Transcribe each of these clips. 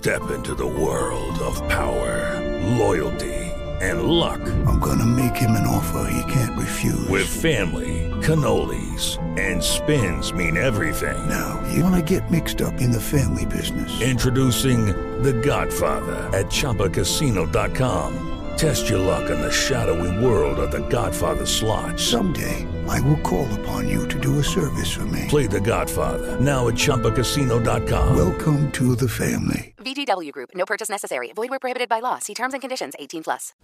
Step into the world of power, loyalty, and luck. I'm gonna make him an offer he can't refuse. With family, cannolis, and spins mean everything. Now, you wanna get mixed up in the family business. Introducing The Godfather at ChumbaCasino.com. Test your luck in the shadowy world of The Godfather slot. Someday, I will call upon you to do a service for me. Play The Godfather, now at ChumbaCasino.com. Welcome to the family. VGW Group. No purchase necessary. Void where prohibited by law. See terms and conditions. 18+.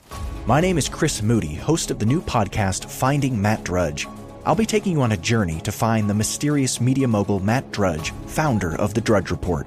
My name is Chris Moody, host of the new podcast, Finding Matt Drudge. I'll be taking you on a journey to find the mysterious media mogul Matt Drudge, founder of The Drudge Report.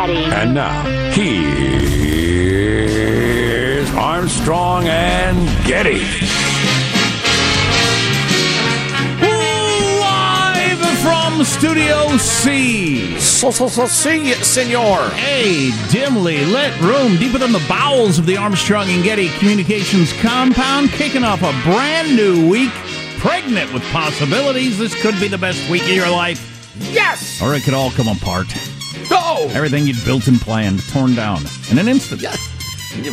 And now, here's Armstrong and Getty. Live from Studio C. C, senor. A dimly lit room deep within the bowels of the Armstrong and Getty Communications compound, kicking off a brand new week, pregnant with possibilities. This could be the best week of your life. Yes! Or it could all come apart. Go! Everything you'd built and planned, torn down in an instant. Yes.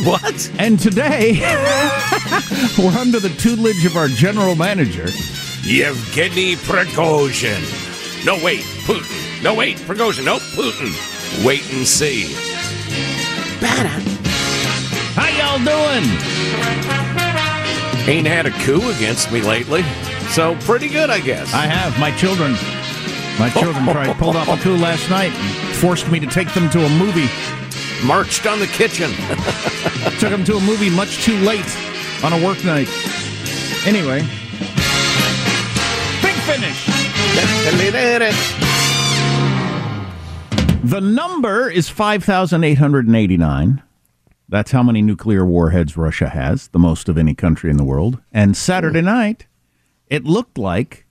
What? And today, we're under the tutelage of our general manager, Yevgeny Prigozhin. No, wait, Putin. No, wait, Prigozhin. No, Putin. Wait and see. Bada. How y'all doing? Ain't had a coup against me lately, so pretty good, I guess. I have. My children tried, pulled off a coup last night and forced me to take them to a movie. Marched on the kitchen. Took them to a movie much too late on a work night. Anyway. Big finish. The number is 5,889. That's how many nuclear warheads Russia has, the most of any country in the world. And Saturday night, it looked like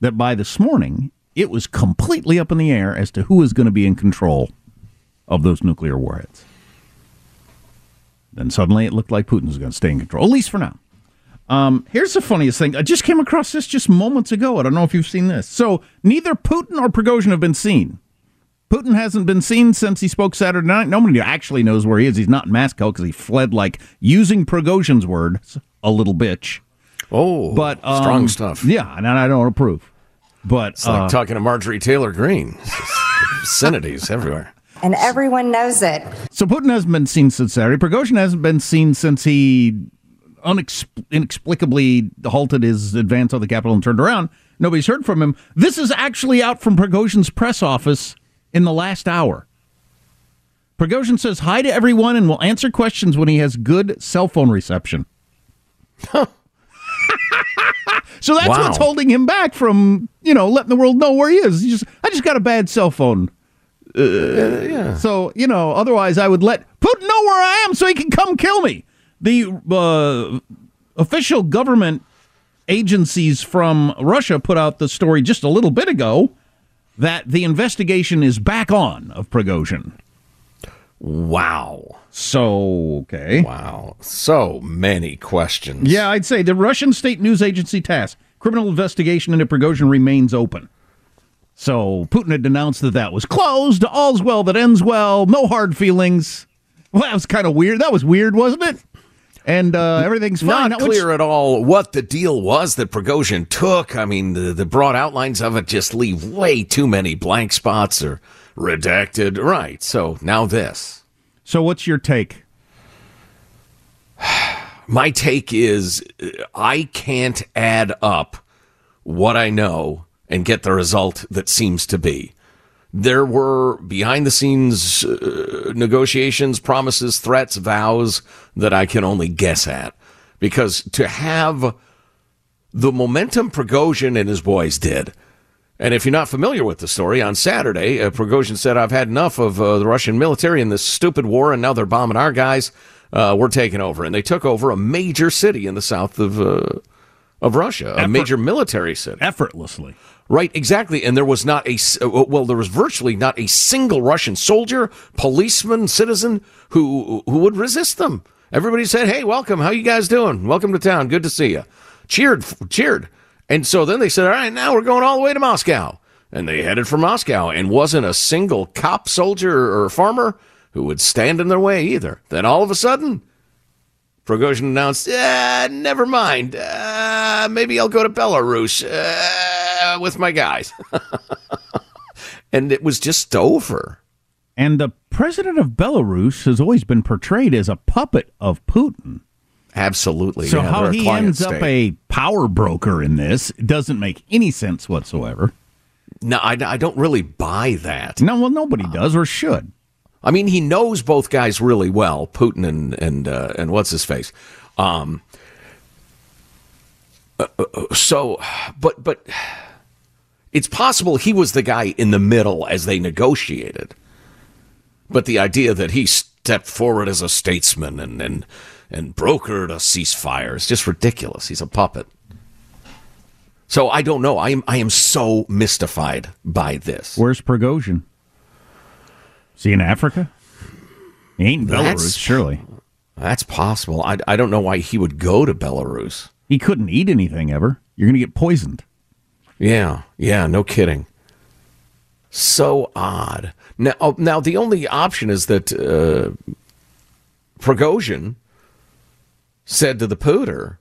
that by this morning, it was completely up in the air as to who is going to be in control of those nuclear warheads. Then suddenly it looked like Putin was going to stay in control, at least for now. Here's the funniest thing. I just came across this just moments ago. I don't know if you've seen this. So neither Putin or Prigozhin have been seen. Putin hasn't been seen since he spoke Saturday night. Nobody actually knows where he is. He's not in Moscow because he fled, like, using Prigozhin's words, a little bitch. Oh, but, strong stuff. Yeah, and I don't approve. But it's like talking to Marjorie Taylor Greene. Obscenities everywhere. And everyone knows it. So Putin hasn't been seen since Saturday. Prigozhin hasn't been seen since he inexplicably halted his advance on the capital and turned around. Nobody's heard from him. This is actually out from Prigozhin's press office in the last hour. Prigozhin says hi to everyone and will answer questions when he has good cell phone reception. So that's what's holding him back from, letting the world know where he is. I just got a bad cell phone. Yeah. So, otherwise I would let Putin know where I am so he can come kill me. The official government agencies from Russia put out the story just a little bit ago that the investigation is back on of Prigozhin. Wow. So, okay. Wow. So many questions. Yeah, I'd say the Russian state news agency TASS, criminal investigation into Prigozhin remains open. So Putin had denounced that that was closed. All's well that ends well. No hard feelings. Well, that was kind of weird. That was weird, wasn't it? And everything's fine. Not clear at all what the deal was that Prigozhin took. I mean, the broad outlines of it just leave way too many blank spots or redacted. Right. So now this. So what's your take? My take is I can't add up what I know and get the result that seems to be. There were behind-the-scenes negotiations, promises, threats, vows that I can only guess at. Because to have the momentum Prigozhin and his boys did, and if you're not familiar with the story, on Saturday, Prigozhin said, I've had enough of the Russian military and this stupid war, and now they're bombing our guys. We're taking over. And they took over a major city in the south of Russia, a major military city. Effortlessly. Right, exactly. And there was not a, well, there was virtually not a single Russian soldier, policeman, citizen who would resist them. Everybody said, hey, welcome. How you guys doing? Welcome to town. Good to see you. Cheered. And so then they said, all right, now we're going all the way to Moscow. And they headed for Moscow, and wasn't a single cop, soldier, or farmer who would stand in their way either. Then all of a sudden, Prigozhin announced, never mind. Maybe I'll go to Belarus. With my guys. And it was just over. And the president of Belarus has always been portrayed as a puppet of Putin. Absolutely. So how he ends up a power broker in this doesn't make any sense whatsoever. No, I don't really buy that. No, well, nobody does or should. I mean, he knows both guys really well, Putin and what's-his-face. So, but... It's possible he was the guy in the middle as they negotiated. But the idea that he stepped forward as a statesman and brokered a ceasefire is just ridiculous. He's a puppet. So I don't know. I am so mystified by this. Where's Prigozhin? Is he in Africa? He ain't in Belarus, surely. That's possible. I don't know why he would go to Belarus. He couldn't eat anything ever. You're going to get poisoned. Yeah, no kidding. So odd. Now the only option is that Prigozhin said to the Pooter,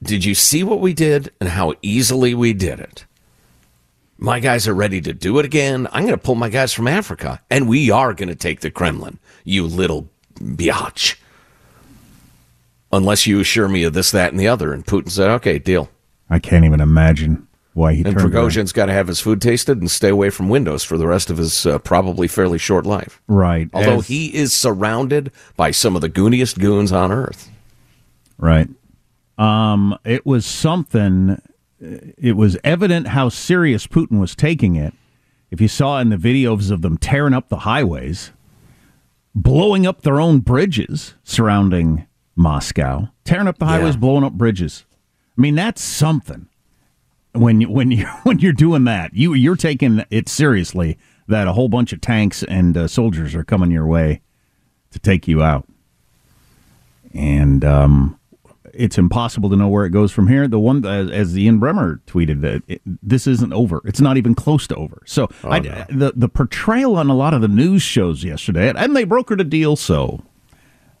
did you see what we did and how easily we did it? My guys are ready to do it again. I'm going to pull my guys from Africa, and we are going to take the Kremlin, you little biatch. Unless you assure me of this, that, and the other. And Putin said, okay, deal. I can't even imagine why he turned around. And Prigozhin's got to have his food tasted and stay away from windows for the rest of his probably fairly short life. Right. Although he is surrounded by some of the gooniest goons on earth. Right. It was something. It was evident how serious Putin was taking it. If you saw in the videos of them tearing up the highways, blowing up their own bridges surrounding Moscow, tearing up the highways, blowing up bridges. I mean, that's something. When you're doing that, you're taking it seriously that a whole bunch of tanks and soldiers are coming your way to take you out. And it's impossible to know where it goes from here. The one, as Ian Bremmer tweeted, this isn't over. It's not even close to over. So the portrayal on a lot of the news shows yesterday, and they brokered a deal, so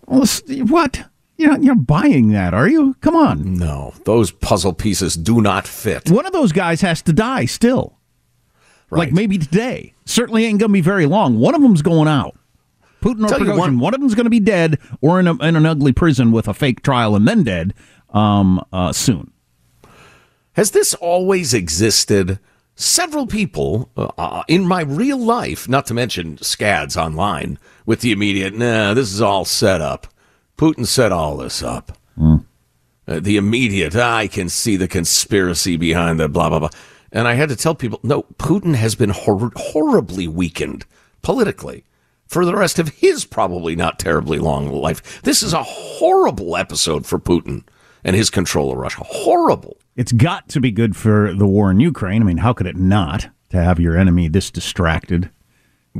what? You're not buying that, are you? Come on. No, those puzzle pieces do not fit. One of those guys has to die still. Right. Like maybe today. Certainly ain't going to be very long. One of them's going out. Putin or Prigozhin, one of them's going to be dead or in an ugly prison with a fake trial and then dead soon. Has this always existed? Several people in my real life, not to mention scads online, with the immediate, this is all set up. Putin set all this up. Mm. The immediate, I can see the conspiracy behind the blah, blah, blah. And I had to tell people, no, Putin has been horribly weakened politically for the rest of his probably not terribly long life. This is a horrible episode for Putin and his control of Russia. Horrible. It's got to be good for the war in Ukraine. I mean, how could it not? to have your enemy this distracted.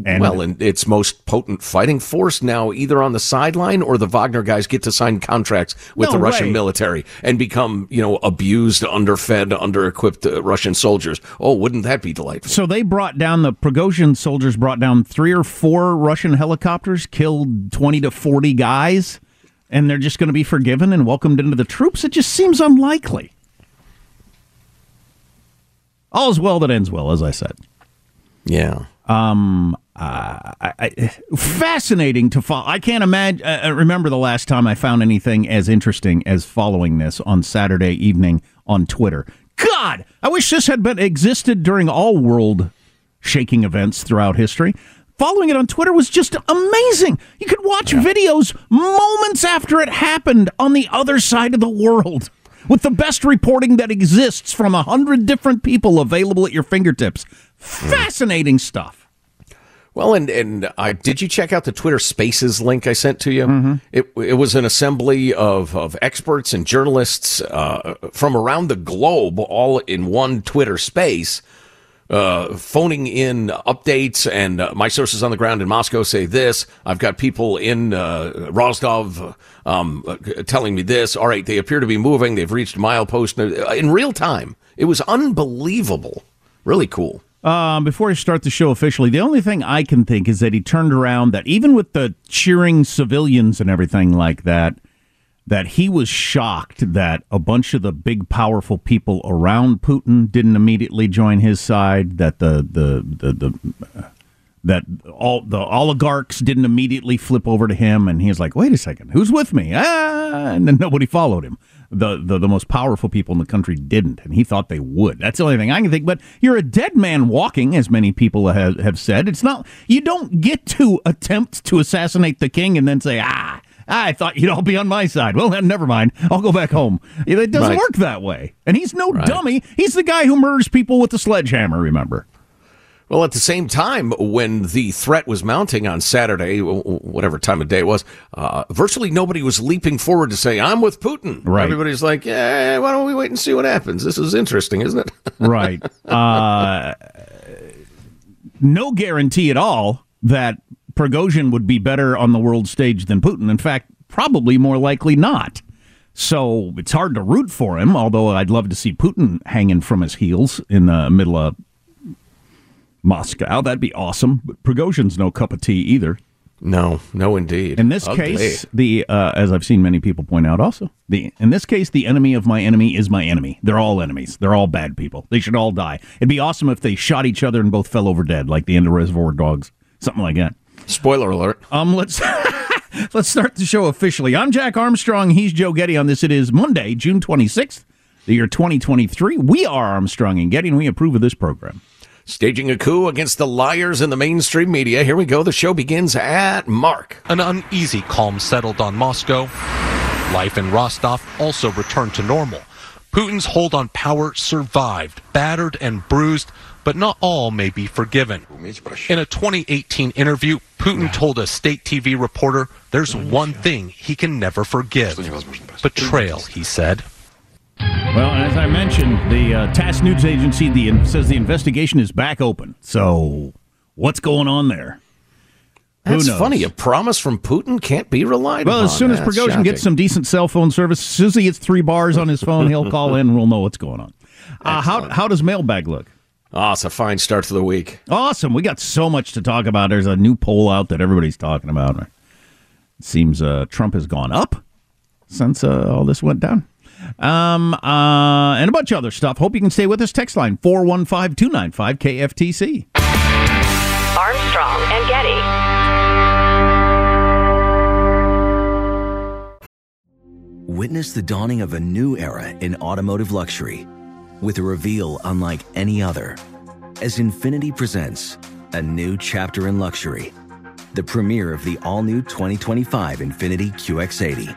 And it's most potent fighting force now, either on the sideline or the Wagner guys get to sign contracts with the Russian military and become, abused, underfed, under-equipped Russian soldiers. Oh, wouldn't that be delightful? So they brought down, the Prigozhin soldiers brought down 3 or 4 Russian helicopters, killed 20 to 40 guys, and they're just going to be forgiven and welcomed into the troops? It just seems unlikely. All's well that ends well, as I said. Yeah. Fascinating to follow. I can't imagine. Remember the last time I found anything as interesting as following this on Saturday evening on Twitter. God, I wish this had existed during all world shaking events throughout history. Following it on Twitter was just amazing. You could watch videos moments after it happened on the other side of the world, with the best reporting that exists from 100 different people available at your fingertips. Fascinating stuff. Well, and did you check out the Twitter Spaces link I sent to you? Mm-hmm. It was an assembly of experts and journalists from around the globe, all in one Twitter space, phoning in updates. And my sources on the ground in Moscow say this. I've got people in Rostov telling me this. All right, they appear to be moving. They've reached milepost in real time. It was unbelievable. Really cool. Before I start the show officially, the only thing I can think is that he turned around, that even with the cheering civilians and everything like that, that he was shocked that a bunch of the big, powerful people around Putin didn't immediately join his side, that the oligarchs didn't immediately flip over to him, and he's like, wait a second, who's with me? And then nobody followed him. The most powerful people in the country didn't, and he thought they would. That's the only thing I can think. But you're a dead man walking, as many people have said. It's not, you don't get to attempt to assassinate the king and then say, I thought you'd all be on my side. Well, never mind. I'll go back home. It doesn't work that way. And he's no dummy. He's the guy who murders people with the sledgehammer, remember? Well, at the same time, when the threat was mounting on Saturday, whatever time of day it was, virtually nobody was leaping forward to say, I'm with Putin. Right. Everybody's like, yeah, why don't we wait and see what happens? This is interesting, isn't it? Right. No guarantee at all that Prigozhin would be better on the world stage than Putin. In fact, probably more likely not. So it's hard to root for him, although I'd love to see Putin hanging from his heels in the middle of Moscow. That'd be awesome. But Prigozhin's no cup of tea either. No, indeed. In this case, as I've seen many people point out also, the enemy of my enemy is my enemy. They're all enemies. They're all bad people. They should all die. It'd be awesome if they shot each other and both fell over dead, like the end of Reservoir Dogs. Something like that. Spoiler alert. Let's start the show officially. I'm Jack Armstrong. He's Joe Getty on this. It is Monday, June 26th, the year 2023. We are Armstrong and Getty, and we approve of this program. Staging a coup against the liars in the mainstream media. Here we go. The show begins at mark. An uneasy calm settled on Moscow. Life in Rostov also returned to normal. Putin's hold on power survived, battered and bruised, but not all may be forgiven. In a 2018 interview, Putin told a state TV reporter there's one thing he can never forgive. Betrayal, he said. Well, as I mentioned, the TASS news agency says the investigation is back open. So what's going on there? That's funny. A promise from Putin can't be relied upon. Well, as soon as Prigozhin gets some decent cell phone service, as soon as he gets 3 bars on his phone, he'll call in and we'll know what's going on. How does mailbag look? Oh, it's a fine start to the week. Awesome. We got so much to talk about. There's a new poll out that everybody's talking about. It seems Trump has gone up since all this went down. And a bunch of other stuff. Hope you can stay with us. Text line 415-295-KFTC. Armstrong and Getty. Witness the dawning of a new era in automotive luxury with a reveal unlike any other as Infiniti presents a new chapter in luxury, the premiere of the all-new 2025 Infiniti QX80.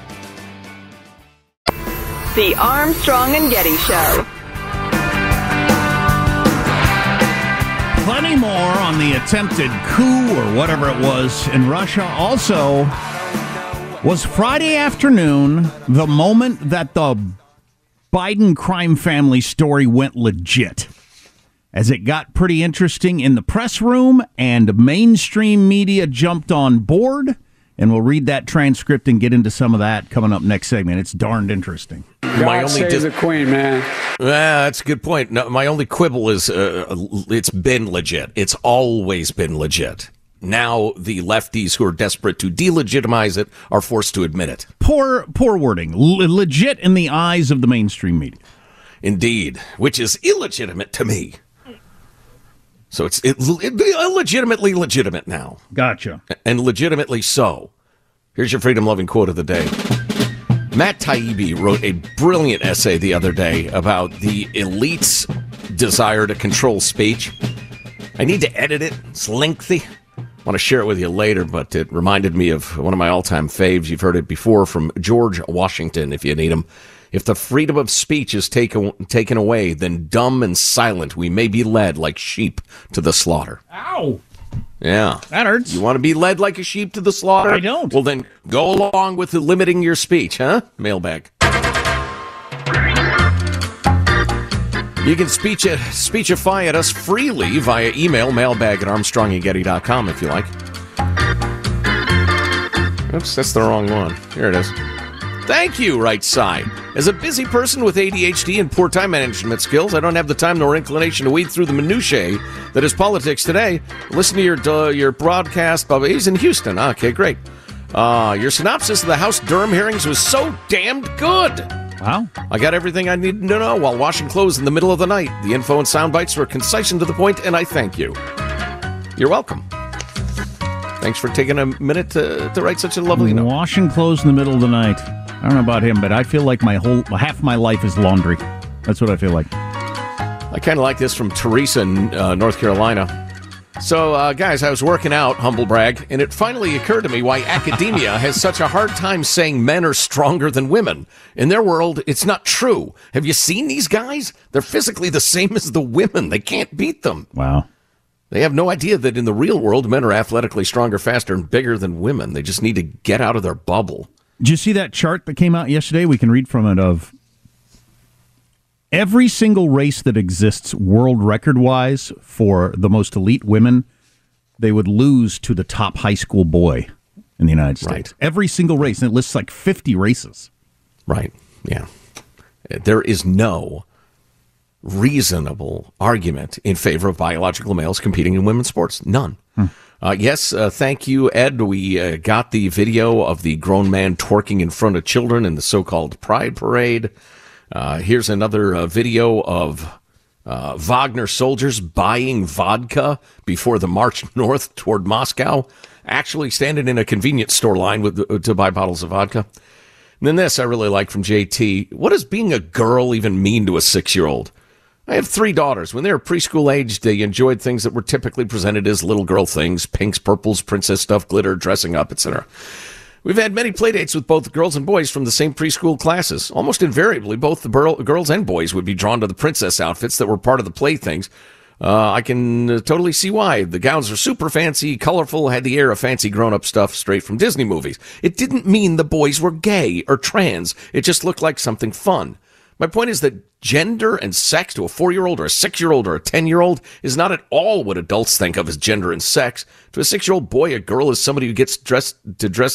The Armstrong and Getty Show. Plenty more on the attempted coup or whatever it was in Russia. Also, was Friday afternoon the moment that the Biden crime family story went legit, as it got pretty interesting in the press room and mainstream media jumped on board? And we'll read that transcript and get into some of that coming up next segment. It's darned interesting. God my only save the queen, man. That's a good point. No, my only quibble is it's been legit. It's always been legit. Now the lefties who are desperate to delegitimize it are forced to admit it. Poor wording. Legit in the eyes of the mainstream media. Indeed, which is illegitimate to me. So it's legitimately legitimate now. Gotcha. And legitimately so. Here's your freedom-loving quote of the day. Matt Taibbi wrote a brilliant essay the other day about the elite's desire to control speech. I need to edit it. It's lengthy. I want to share it with you later, but it reminded me of one of my all-time faves. You've heard it before from George Washington, if you need him. If the freedom of speech is taken away, then dumb and silent we may be led like sheep to the slaughter. Ow! Yeah. That hurts. You want to be led like a sheep to the slaughter? I don't. Well, then go along with limiting your speech, huh? Mailbag. You can speechify at us freely via email, mailbag@armstrongandgetty.com if you like. Oops, that's the wrong one. Here it is. Thank you, right side. As a busy person with ADHD and poor time management skills, I don't have the time nor inclination to wade through the minutiae that is politics today. Listen to your broadcast. He's in Houston. Okay, great. Your synopsis of the House-Durham hearings was so damned good. Wow. I got everything I needed to know while washing clothes in the middle of the night. The info and sound bites were concise and to the point, and I thank you. You're welcome. Thanks for taking a minute to write such a lovely note. Washing clothes in the middle of the night. I don't know about him, but I feel like my whole half my life is laundry. That's what I feel like. I kind of like this from Teresa in North Carolina. So, guys, I was working out, humble brag, and it finally occurred to me why academia has such a hard time saying men are stronger than women. In their world, it's not true. Have you seen these guys? They're physically the same as the women. They can't beat them. Wow. They have no idea that in the real world, men are athletically stronger, faster, and bigger than women. They just need to get out of their bubble. Did you see that chart that came out yesterday? We can read from it of every single race that exists world record-wise for the most elite women, they would lose to the top high school boy in the United States. Right. Every single race, and it lists like 50 races. Right, yeah. There is no reasonable argument in favor of biological males competing in women's sports. None. Thank you, Ed. We got the video of the grown man twerking in front of children in the so-called Pride Parade. Here's another video of Wagner soldiers buying vodka before the march north toward Moscow, actually standing in a convenience store line to buy bottles of vodka. And then this I really like from JT. What does being a girl even mean to a 6-year-old? I have 3 daughters. When they were preschool age, they enjoyed things that were typically presented as little girl things: pinks, purples, princess stuff, glitter, dressing up, etc. We've had many playdates with both girls and boys from the same preschool classes. Almost invariably, both the girls and boys would be drawn to the princess outfits that were part of the playthings. I can totally see why. The gowns were super fancy, colorful, had the air of fancy grown-up stuff straight from Disney movies. It didn't mean the boys were gay or trans. It just looked like something fun. My point is that gender and sex to a 4-year-old or a 6-year-old or a 10-year-old is not at all what adults think of as gender and sex. To a 6-year-old boy, a girl is somebody who gets dressed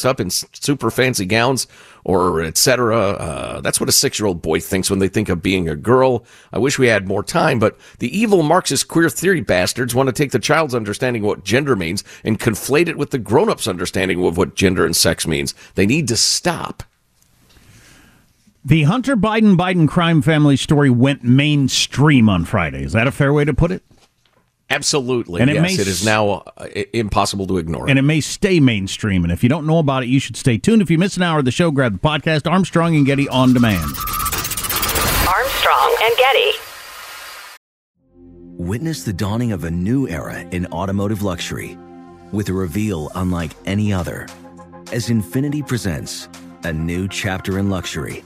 up in super fancy gowns or etc. That's what a 6-year-old boy thinks when they think of being a girl. I wish we had more time, but the evil Marxist queer theory bastards want to take the child's understanding of what gender means and conflate it with the grown-up's understanding of what gender and sex means. They need to stop. The Hunter Biden crime family story went mainstream on Friday. Is that a fair way to put it? Absolutely. And yes, it is now impossible to ignore. And it may stay mainstream. And if you don't know about it, you should stay tuned. If you miss an hour of the show, grab the podcast, Armstrong and Getty On Demand. Armstrong and Getty. Witness the dawning of a new era in automotive luxury with a reveal unlike any other as Infiniti presents a new chapter in luxury.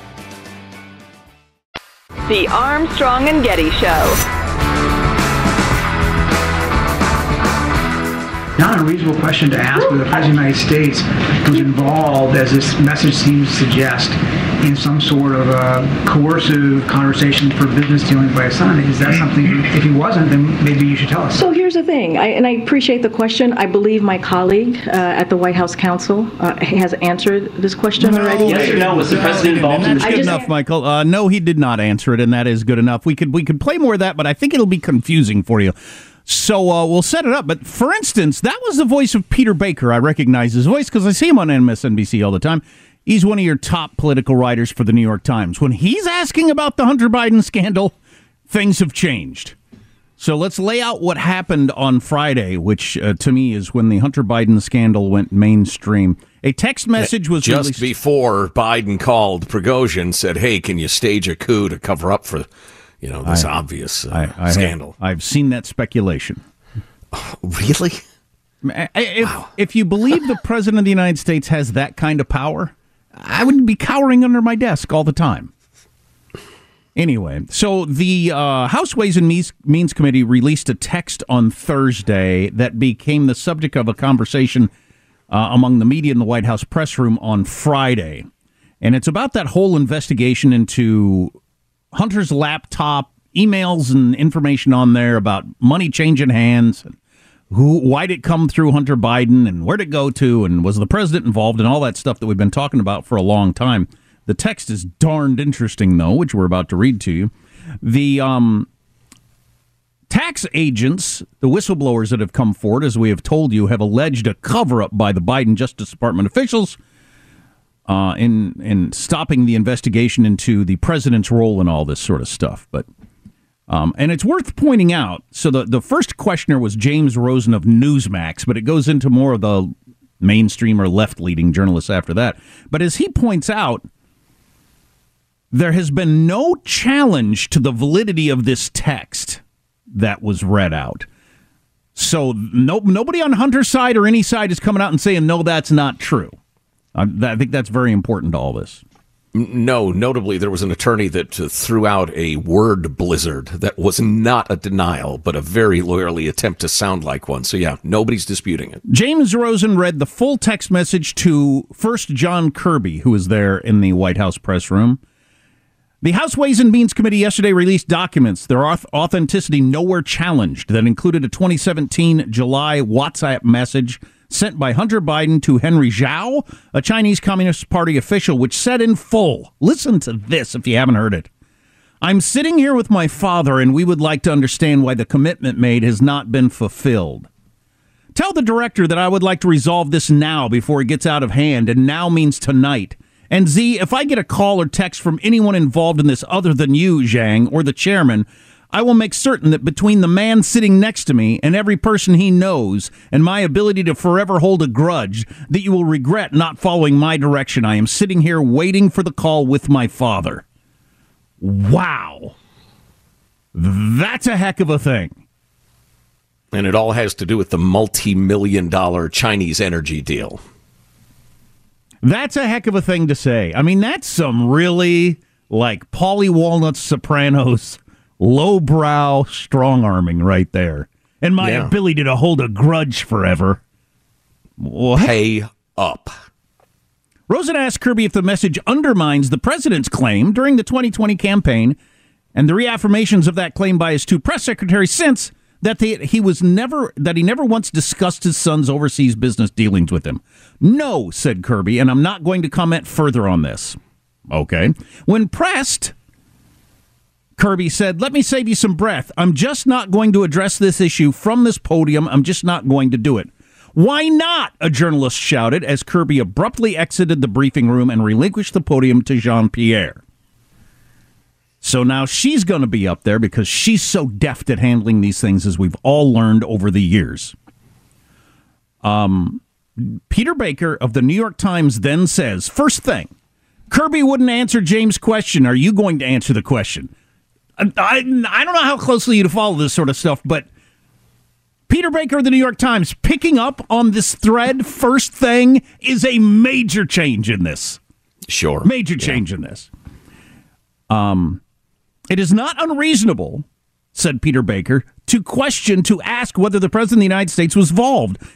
The Armstrong and Getty Show. Not an unreasonable question to ask whether the President of the United States was involved, as this message seems to suggest, in some sort of coercive conversation for business dealings by his son. Is that something, if he wasn't, then maybe you should tell us? So here's the thing, and I appreciate the question. I believe my colleague at the White House counsel has answered this question already. Yes or no, was the President involved in this? Good enough, Michael. No, he did not answer it, and that is good enough. We could play more of that, but I think it'll be confusing for you. So we'll set it up. But for instance, that was the voice of Peter Baker. I recognize his voice because I see him on MSNBC all the time. He's one of your top political writers for the New York Times. When he's asking about the Hunter Biden scandal, things have changed. So let's lay out what happened on Friday, which to me is when the Hunter Biden scandal went mainstream. A text message was just released before Biden called Prigozhin, said, "Hey, can you stage a coup to cover up for, you know, this obvious scandal?" I've seen that speculation. Oh, really? If you believe the president of the United States has that kind of power, I wouldn't be cowering under my desk all the time. Anyway, so the House Ways and Means Committee released a text on Thursday that became the subject of a conversation among the media in the White House press room on Friday. And it's about that whole investigation into Hunter's laptop, emails and information on there about money changing hands, and why did it come through Hunter Biden, and where did it go to, and was the president involved, and all that stuff that we've been talking about for a long time. The text is darned interesting, though, which we're about to read to you. The tax agents, the whistleblowers that have come forward, as we have told you, have alleged a cover-up by the Biden Justice Department officials in stopping the investigation into the president's role in all this sort of stuff. But and it's worth pointing out, so the first questioner was James Rosen of Newsmax, but it goes into more of the mainstream or left-leading journalists after that. But as he points out, there has been no challenge to the validity of this text that was read out. So nobody on Hunter's side or any side is coming out and saying, no, that's not true. I think that's very important to all this. No, notably, there was an attorney that threw out a word blizzard that was not a denial, but a very lawyerly attempt to sound like one. So, yeah, nobody's disputing it. James Rosen read the full text message to first John Kirby, who was there in the White House press room. The House Ways and Means Committee yesterday released documents, their authenticity nowhere challenged, that included a 2017 July WhatsApp message sent by Hunter Biden to Henry Zhao, a Chinese Communist Party official, which said in full, listen to this if you haven't heard it, "I'm sitting here with my father, and we would like to understand why the commitment made has not been fulfilled. Tell the director that I would like to resolve this now before it gets out of hand, and now means tonight. And Z, if I get a call or text from anyone involved in this other than you, Zhang, or the chairman, I will make certain that between the man sitting next to me and every person he knows and my ability to forever hold a grudge, that you will regret not following my direction. I am sitting here waiting for the call with my father." Wow. That's a heck of a thing. And it all has to do with the multi-multi-million dollar Chinese energy deal. That's a heck of a thing to say. I mean, that's some really, like, Pauly Walnuts Sopranos, lowbrow strong-arming right there. And my ability to hold a grudge forever. What? Pay up. Rosen asked Kirby if the message undermines the president's claim during the 2020 campaign and the reaffirmations of that claim by his two press secretaries since, that he never once discussed his son's overseas business dealings with him. "No," said Kirby, "and I'm not going to comment further on this." Okay. When pressed, Kirby said, "Let me save you some breath. I'm just not going to address this issue from this podium. I'm just not going to do it." "Why not?" a journalist shouted as Kirby abruptly exited the briefing room and relinquished the podium to Jean-Pierre. So now she's going to be up there because she's so deft at handling these things, as we've all learned over the years. Peter Baker of the New York Times then says, "First thing, Kirby wouldn't answer James' question. Are you going to answer the question?" I don't know how closely you follow this sort of stuff, but Peter Baker of the New York Times picking up on this thread, first thing, is a major change in this. Sure. Major change in this. "It is not unreasonable," said Peter Baker, to ask whether the president of the United States was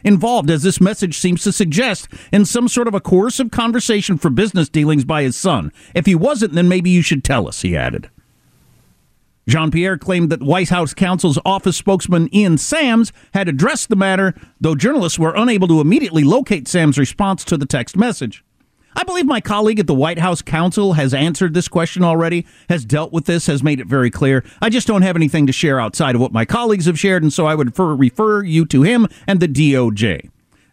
involved, as this message seems to suggest, in some sort of a coercive conversation for business dealings by his son. "If he wasn't, then maybe you should tell us," he added. Jean-Pierre claimed that White House counsel's office spokesman Ian Sams had addressed the matter, though journalists were unable to immediately locate Sams' response to the text message. I believe my colleague at the White House counsel has answered this question already, has dealt with this, has made it very clear. I just don't have anything to share outside of what my colleagues have shared, and so I would refer you to him and the DOJ.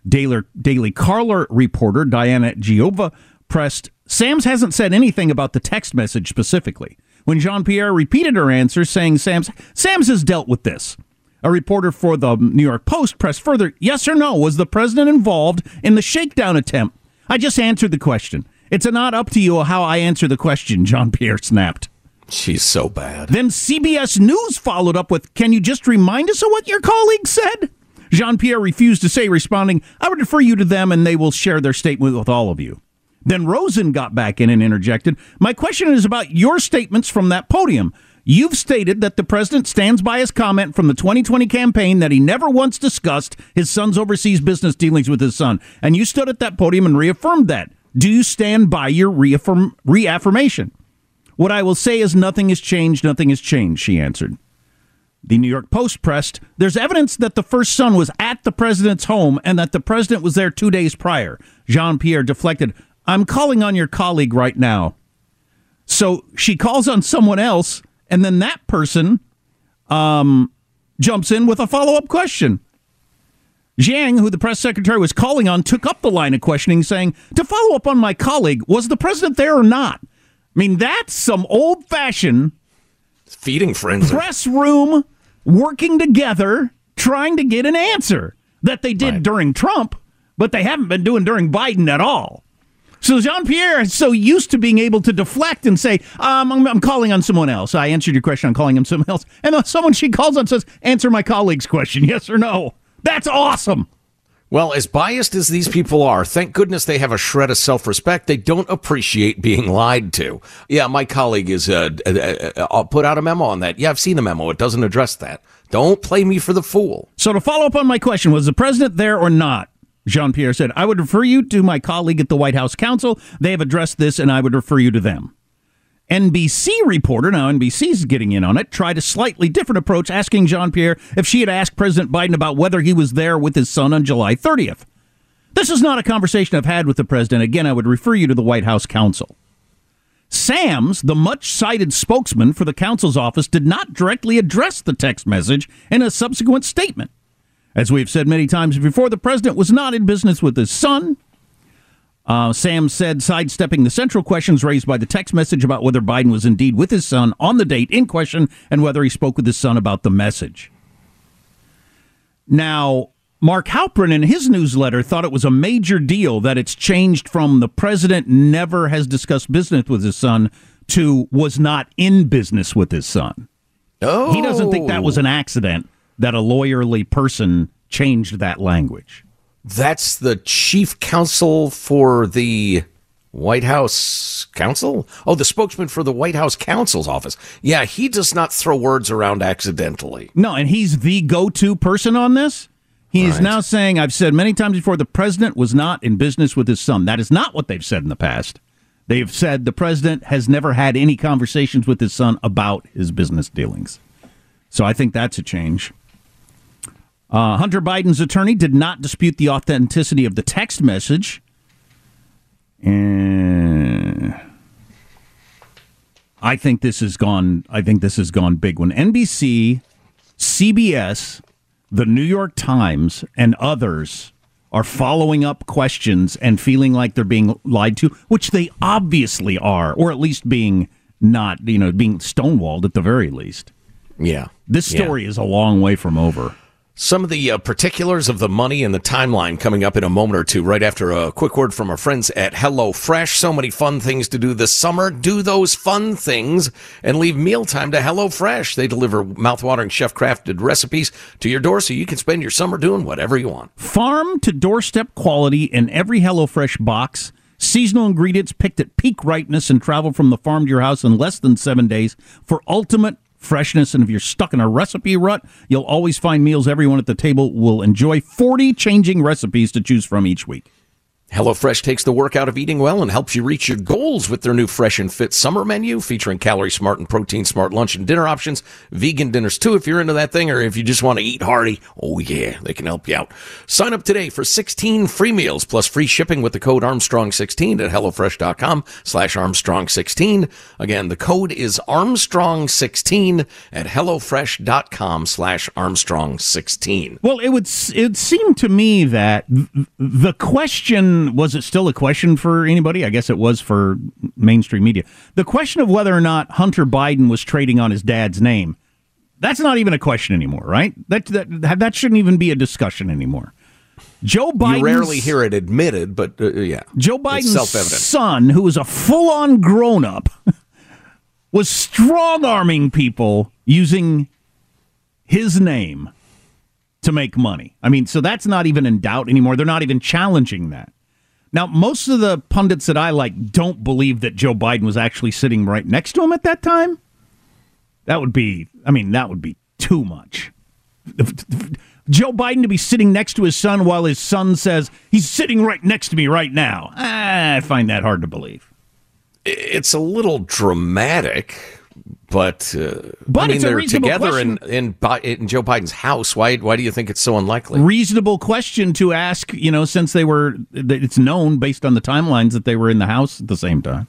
Daily Caller reporter Diana Giova pressed, Sams hasn't said anything about the text message specifically. When Jean-Pierre repeated her answer, saying Sams has dealt with this. A reporter for the New York Post pressed further, yes or no, was the president involved in the shakedown attempt? I just answered the question. It's not up to you how I answer the question, Jean-Pierre snapped. She's so bad. Then CBS News followed up with, can you just remind us of what your colleague said? Jean-Pierre refused to say, responding, I would refer you to them and they will share their statement with all of you. Then Rosen got back in and interjected, my question is about your statements from that podium. You've stated that the president stands by his comment from the 2020 campaign that he never once discussed his son's overseas business dealings with his son. And you stood at that podium and reaffirmed that. Do you stand by your reaffirmation? What I will say is nothing has changed, she answered. The New York Post pressed, there's evidence that the first son was at the president's home and that the president was there 2 days prior. Jean-Pierre deflected, I'm calling on your colleague right now. So she calls on someone else, and then that person jumps in with a follow-up question. Zhang, who the press secretary was calling on, took up the line of questioning, saying, to follow up on my colleague, was the president there or not? I mean, that's some old-fashioned feeding frenzy. Press room working together, trying to get an answer that they did during Trump, but they haven't been doing during Biden at all. So Jean-Pierre is so used to being able to deflect and say, I'm calling on someone else. I answered your question. I'm calling him someone else. And then someone she calls on says, answer my colleague's question. Yes or no. That's awesome. Well, as biased as these people are, thank goodness they have a shred of self-respect. They don't appreciate being lied to. Yeah, my colleague is put out a memo on that. Yeah, I've seen the memo. It doesn't address that. Don't play me for the fool. So to follow up on my question, was the president there or not? Jean-Pierre said, I would refer you to my colleague at the White House counsel. They have addressed this, and I would refer you to them. NBC reporter, now NBC's getting in on it, tried a slightly different approach, asking Jean-Pierre if she had asked President Biden about whether he was there with his son on July 30th. This is not a conversation I've had with the president. Again, I would refer you to the White House counsel. Sams, the much-cited spokesman for the counsel's office, did not directly address the text message in a subsequent statement. As we've said many times before, the president was not in business with his son. Sams said, sidestepping the central questions raised by the text message about whether Biden was indeed with his son on the date in question and whether he spoke with his son about the message. Now, Mark Halperin in his newsletter thought it was a major deal that it's changed from the president never has discussed business with his son to was not in business with his son. Oh. He doesn't think that was an accident, that a lawyerly person changed that language. That's the chief counsel for the White House counsel? Oh, the spokesman for the White House counsel's office. Yeah, he does not throw words around accidentally. No, and he's the go-to person on this? He's now saying, I've said many times before, the president was not in business with his son. That is not what they've said in the past. They've said the president has never had any conversations with his son about his business dealings. So I think that's a change. Hunter Biden's attorney did not dispute the authenticity of the text message. And I think this has gone big when NBC, CBS, the New York Times, and others are following up questions and feeling like they're being lied to, which they obviously are, or at least being not, being stonewalled at the very least. Yeah. This story is a long way from over. Some of the particulars of the money and the timeline coming up in a moment or two, right after a quick word from our friends at HelloFresh. So many fun things to do this summer. Do those fun things and leave mealtime to HelloFresh. They deliver mouthwatering chef-crafted recipes to your door so you can spend your summer doing whatever you want. Farm-to-doorstep quality in every HelloFresh box. Seasonal ingredients picked at peak ripeness and travel from the farm to your house in less than 7 days for ultimate freshness. And if you're stuck in a recipe rut, you'll always find meals everyone at the table will enjoy. 40 changing recipes to choose from each week. HelloFresh takes the work out of eating well and helps you reach your goals with their new Fresh and Fit summer menu featuring calorie smart and protein smart lunch and dinner options, vegan dinners too if you're into that thing, or if you just want to eat hearty, oh yeah, they can help you out. Sign up today for 16 free meals plus free shipping with the code Armstrong16 at HelloFresh.com/Armstrong16. Again, the code is Armstrong16 at HelloFresh.com/Armstrong16. Well, it seemed to me that the question, was it still a question for anybody? I guess it was for mainstream media. The question of whether or not Hunter Biden was trading on his dad's name, that's not even a question anymore, right? That shouldn't even be a discussion anymore. Joe Biden's, you rarely hear it admitted, but yeah. Joe Biden's son, who was a full-on grown-up, was strong-arming people using his name to make money. I mean, so that's not even in doubt anymore. They're not even challenging that. Now, most of the pundits that I like don't believe that Joe Biden was actually sitting right next to him at that time. That would be too much. Joe Biden to be sitting next to his son while his son says, he's sitting right next to me right now. I find that hard to believe. It's a little dramatic, but I mean, they're together in Joe Biden's house. Why do you think it's so unlikely? Reasonable question to ask, since it's known based on the timelines that they were in the house at the same time.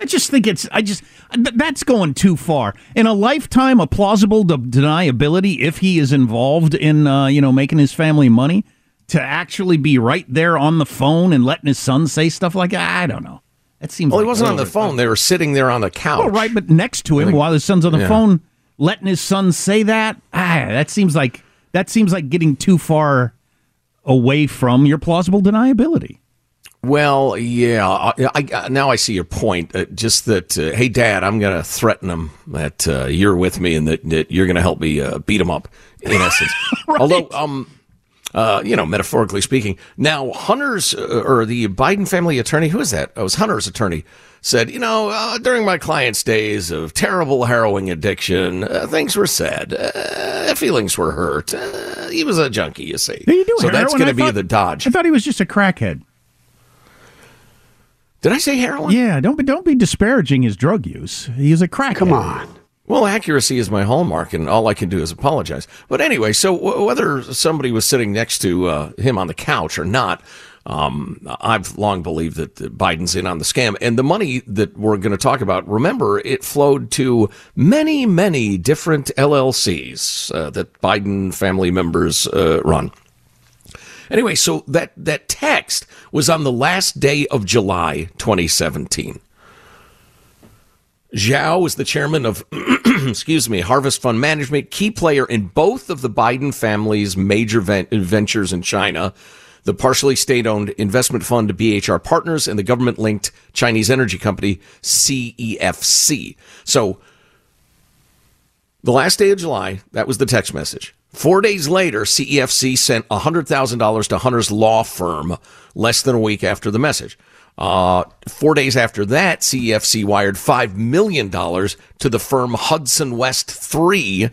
I just think that's going too far. In a lifetime of plausible deniability, if he is involved in, making his family money, to actually be right there on the phone and letting his son say stuff like that, I don't know. That seems well, like he wasn't on the phone. They were sitting there on the couch. Oh, right, but next to him while his son's on the phone, letting his son say that. That seems like getting too far away from your plausible deniability. Well, yeah. Now I see your point. Just that, hey, Dad, I'm going to threaten him that you're with me and that you're going to help me beat him up, in essence. Right. Although, metaphorically speaking. Now, Hunter's, or the Biden family attorney, who is that? It was Hunter's attorney, said, during my client's days of terrible heroin addiction, things were sad. Feelings were hurt. He was a junkie, you see. Yeah, you do so heroin. That's going to be the dodge. I thought he was just a crackhead. Did I say heroin? Yeah, don't be disparaging his drug use. He's a crackhead. Come on. Well, accuracy is my hallmark, and all I can do is apologize. But anyway, so whether somebody was sitting next to him on the couch or not, I've long believed that Biden's in on the scam. And the money that we're going to talk about, remember, it flowed to many, many different LLCs that Biden family members run. Anyway, so that text was on the last day of July 2017. Zhao is the chairman of, Harvest Fund Management, key player in both of the Biden family's major ventures in China, the partially state-owned investment fund BHR Partners and the government-linked Chinese energy company CEFC. So the last day of July, that was the text message. 4 days later, CEFC sent $100,000 to Hunter's law firm less than a week after the message. 4 days after that, CEFC wired $5 million to the firm Hudson West 3,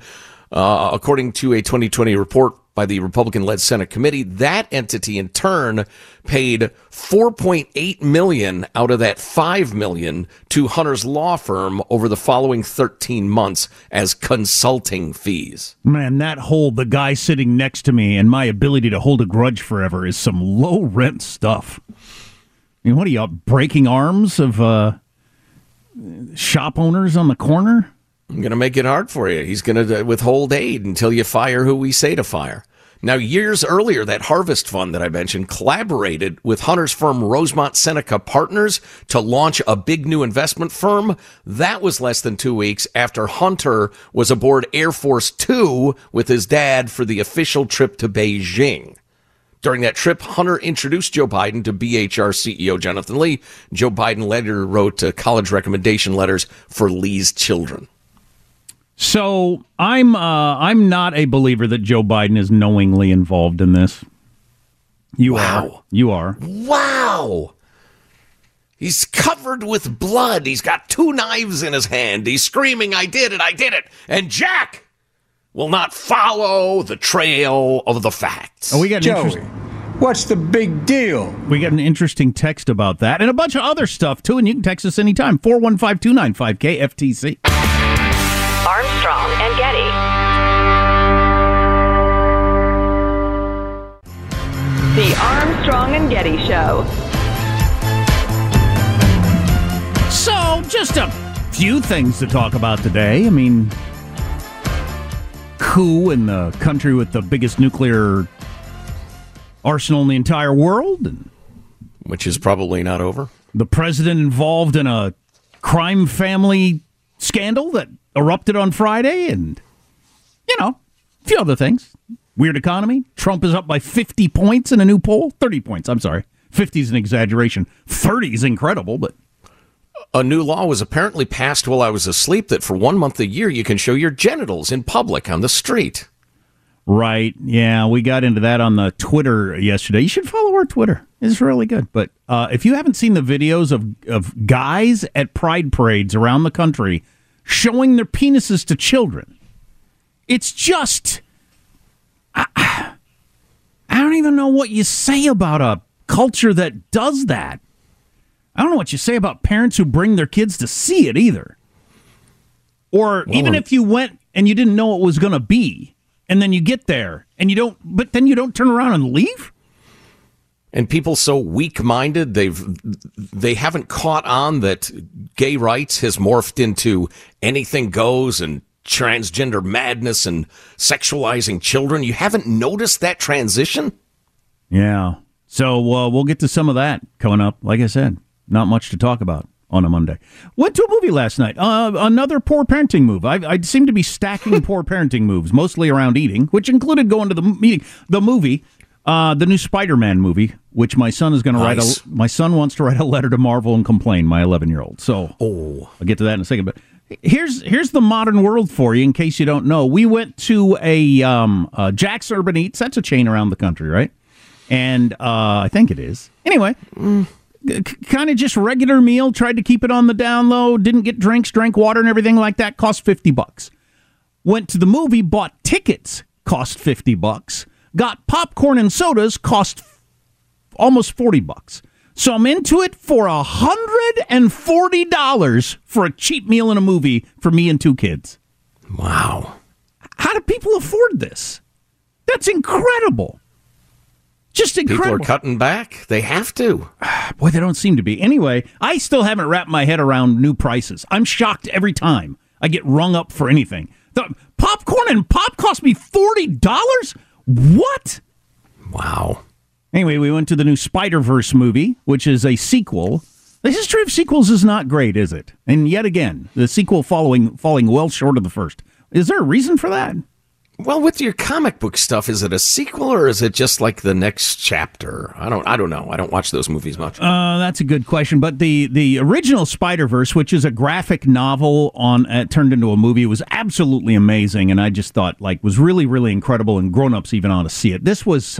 according to a 2020 report by the Republican-led Senate committee. That entity, in turn, paid $4.8 million out of that $5 million to Hunter's law firm over the following 13 months as consulting fees. Man, that whole the guy sitting next to me and my ability to hold a grudge forever is some low-rent stuff. I mean, what are y'all, breaking arms of shop owners on the corner? I'm going to make it hard for you. He's going to withhold aid until you fire who we say to fire. Now, years earlier, that Harvest Fund that I mentioned collaborated with Hunter's firm Rosemont Seneca Partners to launch a big new investment firm. That was less than 2 weeks after Hunter was aboard Air Force Two with his dad for the official trip to Beijing. During that trip, Hunter introduced Joe Biden to BHR CEO Jonathan Lee. Joe Biden later wrote college recommendation letters for Lee's children. So I'm not a believer that Joe Biden is knowingly involved in this. You are. Wow. He's covered with blood. He's got two knives in his hand. He's screaming, I did it. And Jack will not follow the trail of the facts. Oh, we got Joey. What's the big deal? We got an interesting text about that and a bunch of other stuff, too, and you can text us anytime, 415-295-KFTC. Armstrong and Getty. The Armstrong and Getty Show. So, just a few things to talk about today. I mean, coup in the country with the biggest nuclear arsenal in the entire world. Which is probably not over. The president involved in a crime family scandal that erupted on Friday and, you know, a few other things. Weird economy. Trump is up by 50 points in a new poll. 30 points, I'm sorry. 50 is an exaggeration. 30 is incredible, but... A new law was apparently passed while I was asleep that for 1 month a year you can show your genitals in public on the street. Right, yeah, we got into that on the Twitter yesterday. You should follow our Twitter. It's really good. But if you haven't seen the videos of guys at pride parades around the country showing their penises to children, it's just... I don't even know what you say about a culture that does that. I don't know what you say about parents who bring their kids to see it either. Or well, even if you went and you didn't know it was going to be. And then you get there, and you don't. But then you don't turn around and leave. And people so weak-minded, they haven't caught on that gay rights has morphed into anything goes and transgender madness and sexualizing children. You haven't noticed that transition? Yeah. So we'll get to some of that coming up. Like I said, not much to talk about on a Monday. Went to a movie last night. Another poor parenting move. I seem to be stacking poor parenting moves, mostly around eating, which included going to the movie, the new Spider-Man movie, which my son is going to write. My son wants to write a letter to Marvel and complain, my 11-year-old. So I'll get to that in a second. But here's the modern world for you, in case you don't know. We went to a Jack's Urban Eats. That's a chain around the country, right? And I think it is. Anyway... Kind of just regular meal, tried to keep it on the down low, didn't get drinks, drank water and everything like that, cost $50. Went to the movie, bought tickets, cost $50. Got popcorn and sodas, cost almost $40. So I'm into it for $140 for a cheap meal and a movie for me and two kids. Wow. How do people afford this? That's incredible. Just incredible. People are cutting back. They have to. Boy, they don't seem to be. Anyway, I still haven't wrapped my head around new prices. I'm shocked every time I get rung up for anything. The popcorn and pop cost me $40? What? Wow. Anyway, we went to the new Spider-Verse movie, which is a sequel. The history of sequels is not great, is it? And yet again, the sequel falling well short of the first. Is there a reason for that? Well, with your comic book stuff, is it a sequel or is it just like the next chapter? I don't know. I don't watch those movies much. That's a good question. But the original Spider-Verse, which is a graphic novel turned into a movie, was absolutely amazing. And I just thought was really, really incredible. And grown-ups even ought to see it. This was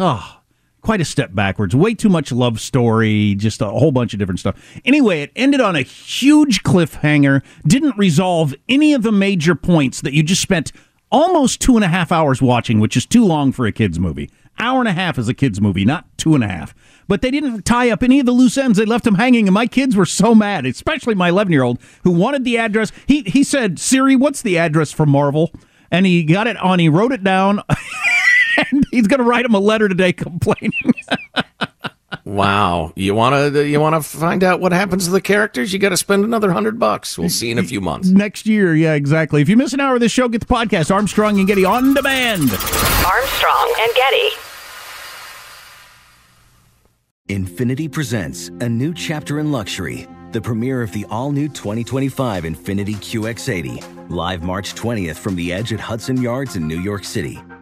quite a step backwards. Way too much love story, just a whole bunch of different stuff. Anyway, it ended on a huge cliffhanger. Didn't resolve any of the major points that you just spent almost 2.5 hours watching, which is too long for a kid's movie. Hour and a half is a kid's movie, not 2.5. But they didn't tie up any of the loose ends. They left them hanging, and my kids were so mad, especially my 11-year-old, who wanted the address. He said, "Siri, what's the address for Marvel?" And he got it on. He wrote it down, and he's going to write him a letter today complaining. Wow. You want to find out what happens to the characters? You got to spend another $100. We'll see in a few months. Next year. Yeah, exactly. If you miss an hour of this show, get the podcast Armstrong and Getty on demand. Armstrong and Getty. Infinity presents a new chapter in luxury. The premiere of the all-new 2025 Infiniti QX80. Live March 20th from the Edge at Hudson Yards in New York City.